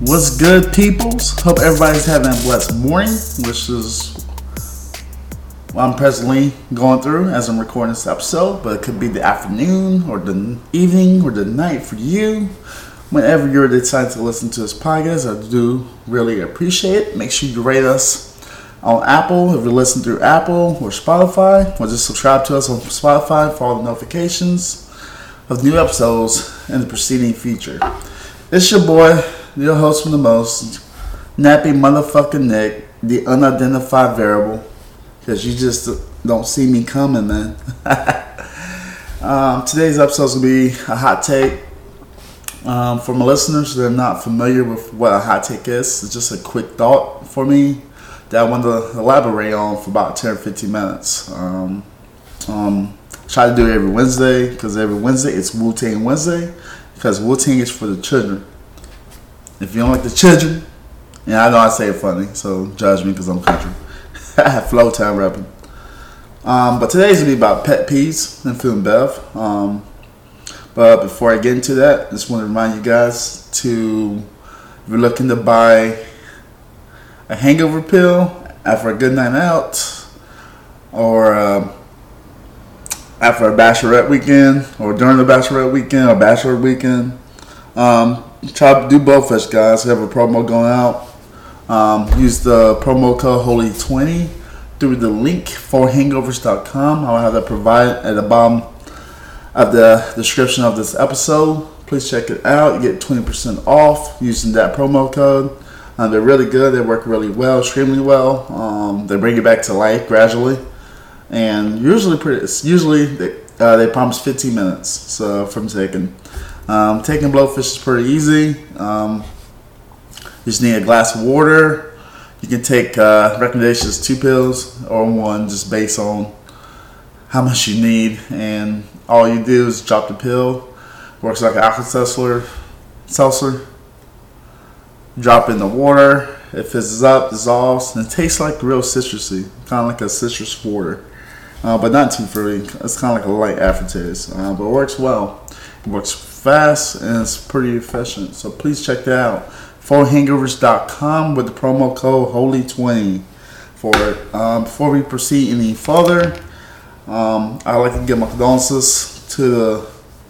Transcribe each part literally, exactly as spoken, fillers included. What's good, peoples? Hope everybody's having a blessed morning, which is what I'm presently going through as I'm recording this episode, but it could be the afternoon or the evening or the night for you. Whenever you're deciding to listen to this podcast, I do really appreciate it. Make sure you rate us on Apple, if you listen through Apple or Spotify, or just subscribe to us on Spotify for all the notifications of new episodes in the preceding future. It's your boy, your host from the most, Nappy Motherfucking Nick, the unidentified variable, because you just don't see me coming, man. um, today's episode is going to be a hot take. Um, for my listeners that are not familiar with what a hot take is, it's just a quick thought for me that I wanted to elaborate on for about ten or fifteen minutes. Um, um, try to do it every Wednesday, because every Wednesday it's Wu-Tang Wednesday, because Wu-Tang is for the children. If you don't like the children, and I know I say it funny, so judge me because I'm country. Flow time rapping. Um, but today's going to be about pet peeves and Food and Bev. Um, but before I get into that, I just want to remind you guys to, if you're looking to buy a hangover pill after a good night out, or uh, after a bachelorette weekend, or during the bachelorette weekend, or bachelor weekend. Um, try to do Blowfish, guys. We have a promo going out. Um, use the promo code Holy twenty through the link for hangovers dot com. I'll have that provided at the bottom of the description of this episode. Please check it out. You get twenty percent off using that promo code. Uh, they're really good. They work really well, extremely well. Um, they bring it back to life gradually, and usually, pretty, usually they, uh, they promise fifteen minutes. So from taking, um, taking Blowfish is pretty easy. Um, you just need a glass of water. You can take uh, recommendations two pills or one, just based on how much you need, and all you do is drop the pill. Works like an Alka-Seltzer. Seltzer. Drop in the water, it fizzes up, dissolves, and it tastes like real citrusy, kind of like a citrus water, uh, but not too fruity. It's kind of like a light aftertaste, uh, but it works well. It works fast, and it's pretty efficient, so please check that out. For hangovers dot com with the promo code Holy twenty for it. Um, before we proceed any further, um, I'd like to give my condolences to the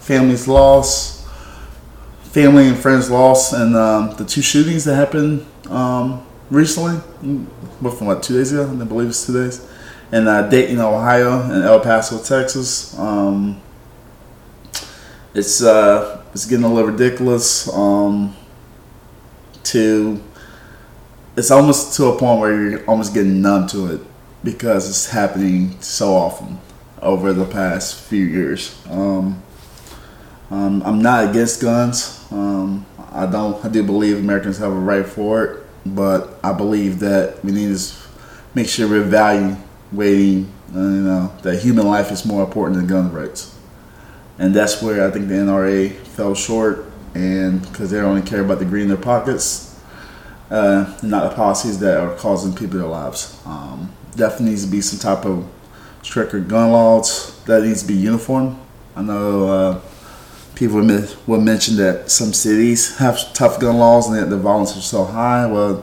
family's loss. Family and friends lost, and um, the two shootings that happened um, recently, what from what two days ago, I believe it's two days, in uh, Dayton, Ohio, and El Paso, Texas. Um, it's uh, it's getting a little ridiculous. Um, to it's almost to a point where you're almost getting numb to it, because it's happening so often over the past few years. Um, Um, I'm not against guns. Um, I don't. I do believe Americans have a right for it, but I believe that we need to make sure we're evaluating, uh, you know, that human life is more important than gun rights, and that's where I think the N R A fell short, and because they only care about the green in their pockets, uh, and not the policies that are causing people their lives. Um, definitely needs to be some type of stricter gun laws. That needs to be uniform. I know. Uh, People will mention that some cities have tough gun laws and that the violence is so high. Well,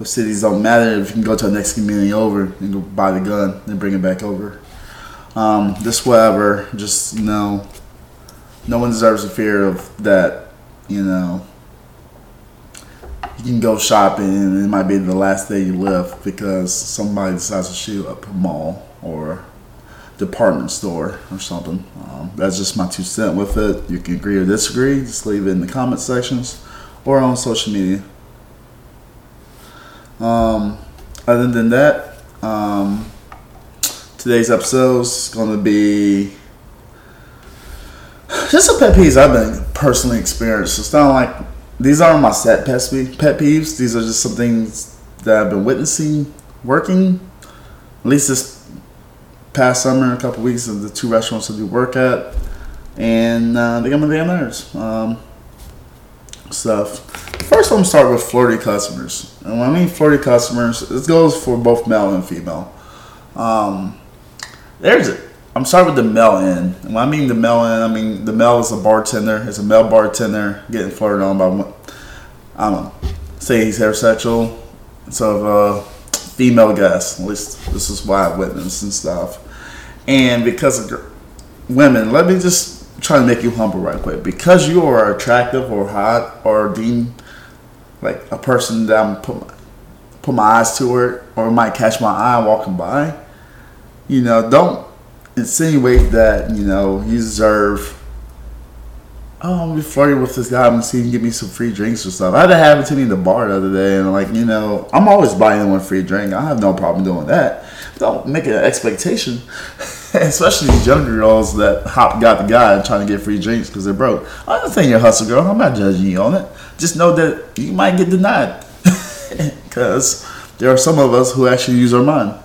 the cities don't matter if you can go to the next community over and go buy the gun and bring it back over. Um, just whatever, just, you know, no one deserves the fear of that, you know. You can go shopping and it might be the last day you live because somebody decides to shoot up a mall or department store or something. Um, that's just my two cents with it. You can agree or disagree. Just leave it in the comment sections or on social media. Um, other than that, um, today's episode is going to be just some pet peeves I've been personally experienced. It's not like these aren't my set pet peeves. These are just some things that I've been witnessing working. At least this past summer, a couple weeks of the two restaurants I do work at, and uh, they got my damn nerves. Um, stuff. First, I'm gonna start with flirty customers, and when I mean flirty customers, this goes for both male and female. Um, there's it. I'm starting with the male end, and when I mean the male end, I mean the male is a bartender. It's a male bartender getting flirted on by one. I don't know. say he's heterosexual. So, uh, female guests, at least this is why I witnessed and stuff. And because of gr- women, let me just try to make you humble right quick. Because you are attractive or hot or deemed like a person that I'm put my, put my eyes toward or might catch my eye walking by, you know, don't insinuate that, you know, you deserve, oh, I'm gonna be flirting with this guy, I'm gonna see him give me some free drinks or stuff. I had it happen to me in the bar the other day, and like, you know, I'm always buying one free drink. I have no problem doing that. Don't make it an expectation, especially these younger girls that hop got the guy trying to get free drinks because they're broke. I'm not saying you're a hustle girl. I'm not judging you on it. Just know that you might get denied because there are some of us who actually use our mind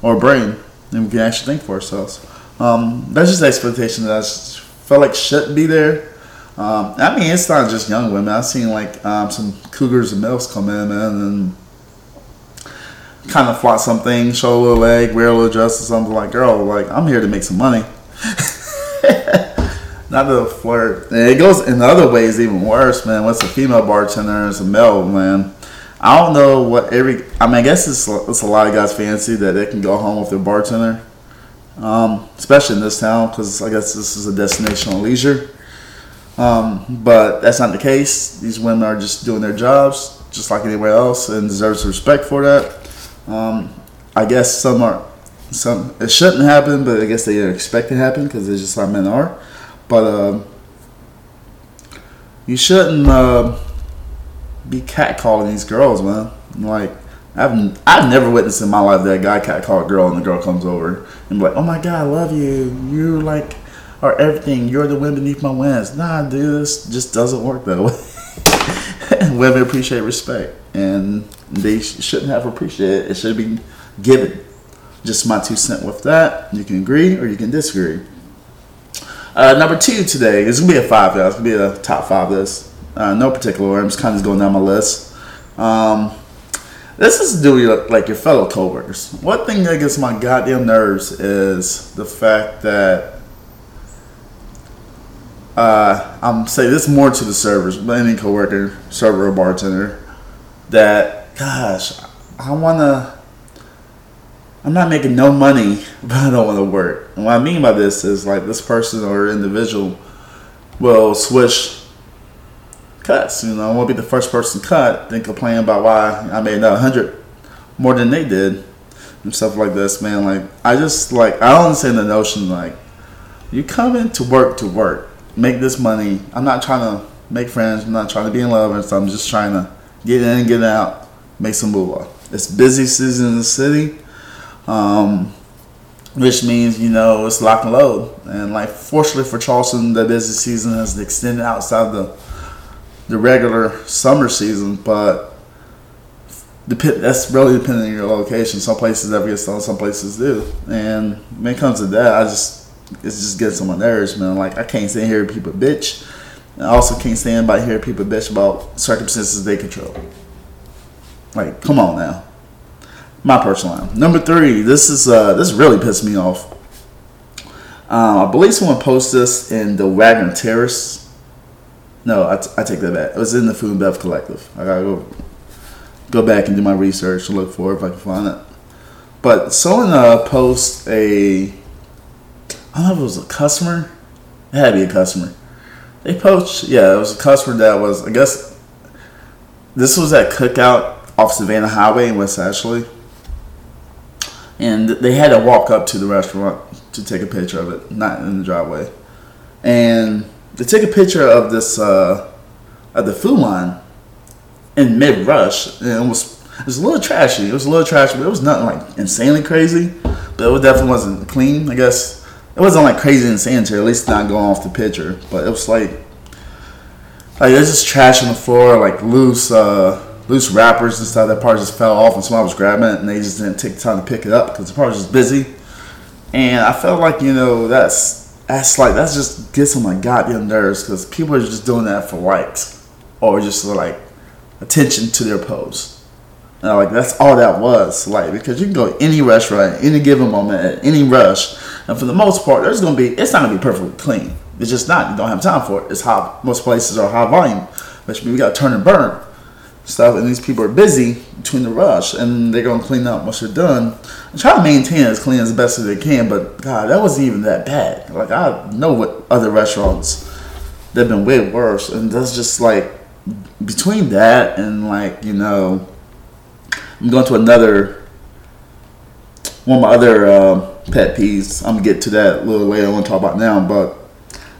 or brain and we can actually think for ourselves. Um, that's just an expectation that I just felt like shouldn't be there. Um, I mean, it's not just young women. I've seen like um, some cougars and MILFs come in, man, and kind of flaunt something, show a little leg, wear a little dress or something. Like, girl, like I'm here to make some money, not to flirt. And it goes in other ways even worse, man. What's a female bartender? It's a male, man. I don't know what every. I mean, I guess it's it's a lot of guys' fancy that they can go home with their bartender, um, especially in this town because I guess this is a destination on leisure. Um, but that's not the case. These women are just doing their jobs just like anywhere else and deserves respect for that. Um, I guess some are, some it shouldn't happen, but I guess they expect it to happen because it's just how men are. But um, you shouldn't uh, be catcalling these girls, man. Like I've I've never witnessed in my life that a guy catcalled a girl and the girl comes over and be like, "Oh my God, I love you. You're like." Or everything, you're the wind beneath my wings. Nah, dude, this just doesn't work that way. Women appreciate respect, and they sh- shouldn't have appreciated it. It should be given. Just my two cents with that. You can agree or you can disagree. Uh, number two today is gonna be a five. Y'all. It's gonna be a top five list. Uh, no particular order. I'm just kind of going down my list. Um, This is to do like your fellow coworkers. One thing that gets my goddamn nerves is the fact that. Uh, I'm saying this more to the servers, but any coworker, server or bartender, that gosh, I wanna. I'm not making no money, but I don't want to work. And what I mean by this is like this person or individual will swish cuts. You know, I won't be the first person cut, then complain about why I made a hundred more than they did and stuff like this. Man, like I just like I don't understand the notion like you come in to work to work. Make this money. I'm not trying to make friends. I'm not trying to be in love. I'm just trying to get in, get out, make some moolah. It's busy season in the city, um, which means, you know, it's lock and load. And, like, fortunately for Charleston, the busy season has extended outside the the regular summer season. But depend, that's really dependent on your location. Some places never get snow, some places do. And when it comes to that, I just... It just gets on my nerves, man. Like, I can't stand hearing people bitch. I also can't stand by hearing people bitch about circumstances they control. Like, come on now. My personal line. Number three, this is uh, this really pissed me off. Um, I believe someone posted this in the Wagon Terrace. No, I, t- I take that back. It was in the Food and Bev Collective. I gotta go, go back and do my research and look for it if I can find it. But someone uh, posts a... I don't know if it was a customer. It had to be a customer. They poached. Yeah, it was a customer that was, I guess, this was at Cookout off Savannah Highway in West Ashley. And they had to walk up to the restaurant to take a picture of it, not in the driveway. And they took a picture of this, uh, of the food line in mid-rush. And it was, it was a little trashy. It was a little trashy, but it was nothing like insanely crazy. But it definitely wasn't clean, I guess. It wasn't like crazy insanity, at least not going off the picture. But it was like, like there's just trash on the floor, like loose, uh, loose wrappers and stuff. That part just fell off, and someone was grabbing it, and they just didn't take the time to pick it up because the part was just busy. And I felt like, you know, that's that's like that's just gets on my goddamn nerves because people are just doing that for likes or just like attention to their pose. And like that's all that was like because you can go to any restaurant at any given moment at any rush, and for the most part, there's gonna be it's not gonna be perfectly clean. It's just not. You don't have time for it. It's high. Most places are high volume, which means we gotta turn and burn. stuff, and these people are busy between the rush, and they're going to clean up once they're done. I try to maintain as clean as best as they can, but God, that wasn't even that bad. Like, I know what other restaurants that have been way worse, and that's just like, between that and like, you know, I'm going to another, one of my other uh, pet peeves. I'm going to get to that a little later. I want to talk about now, but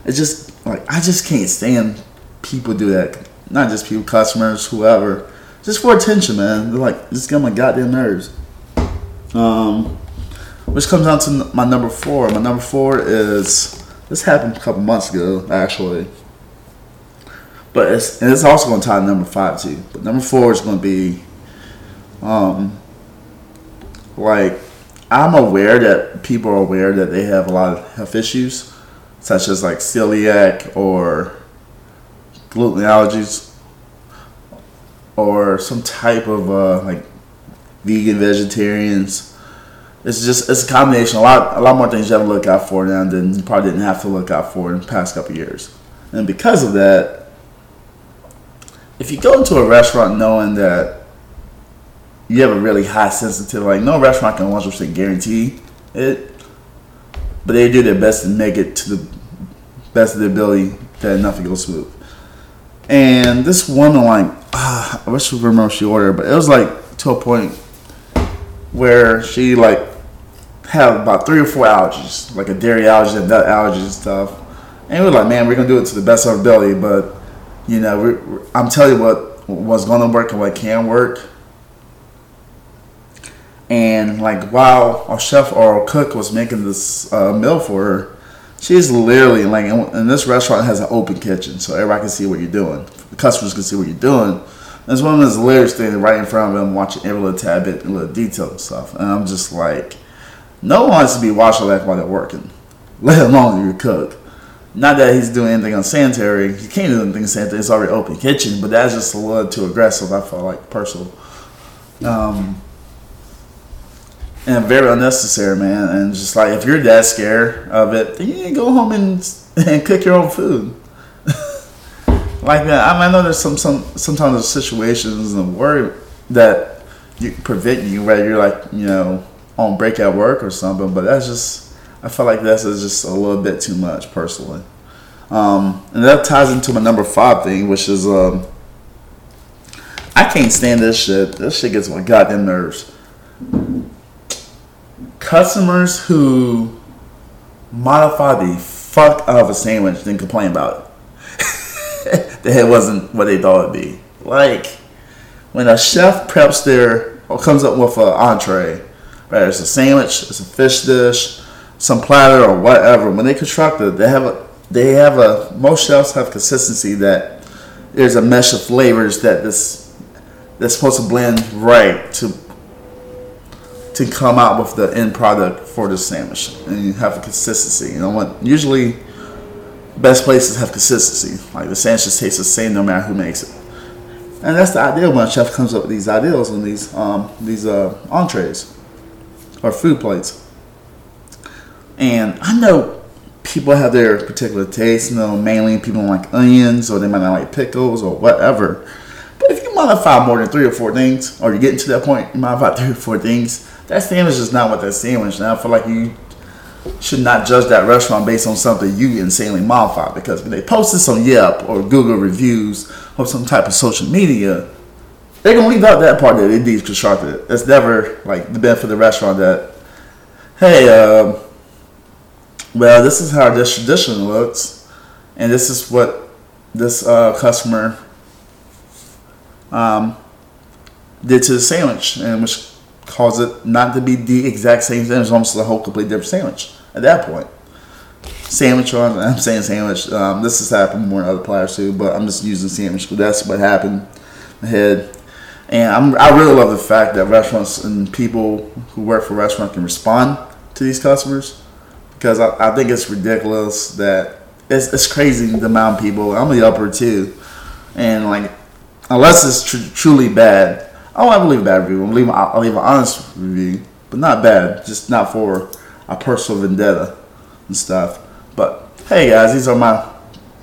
it's just like, I just can't stand people do that. Not just people, customers, whoever. Just for attention, man. They're like, just get on my goddamn nerves. Um, which comes down to my number four. My number four is, this happened a couple months ago, actually. But it's, and it's also going to tie to number five, too. But number four is going to be, um, like, I'm aware that people are aware that they have a lot of health issues, such as, like, celiac or gluten allergies, or some type of uh, like vegan, vegetarians. It's just it's a combination. A lot, a lot more things you have to look out for now than you probably didn't have to look out for in the past couple of years. And because of that, if you go into a restaurant knowing that you have a really high sensitive, like no restaurant can one hundred percent guarantee it, but they do their best to make it to the best of their ability that nothing goes smooth. And this woman, like, ah, I wish I remember what she ordered, but it was like to a point where she like had about three or four allergies, like a dairy allergy and nut allergy and stuff. And we were like, man, we're gonna do it to the best of our ability, but you know, we, we, I'm telling you what what's gonna work and what can work. And like while our chef or our cook was making this uh, meal for her. She's literally like, and this restaurant has an open kitchen, so everybody can see what you're doing. The customers can see what you're doing. And this woman is literally standing right in front of them, watching every little tad bit, little detail and stuff. And I'm just like, no one wants to be watching that while they're working, let alone your cook. Not that he's doing anything unsanitary. He can't do anything unsanitary. It's already open kitchen, but that's just a little too aggressive. I felt like personal, um, and very unnecessary, man. And just like, if you're that scared of it, then you need to go home and and cook your own food. Like that, I mean, I know there's some some sometimes there's situations and worry that you prevent you where you're like, you know, on break at work or something. But that's just, I feel like that's just a little bit too much personally. Um, and that ties into my number five thing, which is um, I can't stand this shit. This shit gets my goddamn nerves. Customers who modify the fuck out of a sandwich then complain about it. That it wasn't what they thought it'd be. Like when a chef preps their or comes up with an entree, right? It's a sandwich, it's a fish dish, some platter or whatever. When they construct it, they have a they have a most chefs have consistency that there's a mesh of flavors that this that's supposed to blend right to. to come out with the end product for the sandwich, and you have a consistency. You know what? Usually, best places have consistency. Like the sandwich just tastes the same no matter who makes it, and that's the idea when a chef comes up with these ideals and these um these uh entrees or food plates. And I know people have their particular tastes. You know, mainly people don't like onions, or they might not like pickles, or whatever. But if you modify more than three or four things, or you're getting to that point, you modify three or four things. That sandwich is not what that sandwich. Now I feel like you should not judge that restaurant based on something you insanely modified, because when they post this on Yelp or Google reviews or some type of social media, they're gonna leave out that part that they deconstructed. That's never like the benefit of the restaurant. That hey, um, well, this is how this tradition looks, and this is what this uh, customer um, did to the sandwich, and which. Cause it not to be the exact same sandwich, almost a whole complete different sandwich at that point. Sandwich, or I'm saying sandwich. Um, this has happened more in other platters too, but I'm just using sandwich. But that's what happened ahead. And I'm, I really love the fact that restaurants and people who work for restaurants can respond to these customers, because I, I think it's ridiculous that it's, it's crazy the amount of people. I'm a Yelper too, and like unless it's tr- truly bad. I don't ever leave a bad review. I'll leave, I'll leave an honest review, but not bad. Just not for a personal vendetta and stuff. But hey, guys, these are my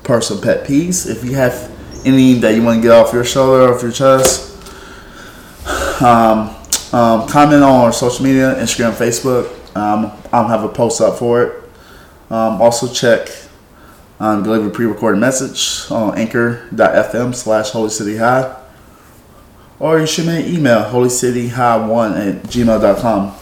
personal pet peeves. If you have any that you want to get off your shoulder or off your chest, um, um, comment on our social media, Instagram, Facebook. Um, I'll have a post up for it. Um, also check um, deliver pre-recorded message on anchor dot f m slash Holy City High. Or you should make an email, holy city high one at gmail dot com.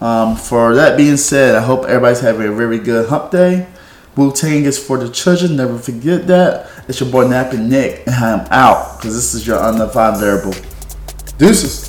Um, for that being said, I hope everybody's having a very good hump day. Wu-Tang is for the children. Never forget that. It's your boy Nappy Nick, and I'm out, because this is your unidentified variable. Deuces.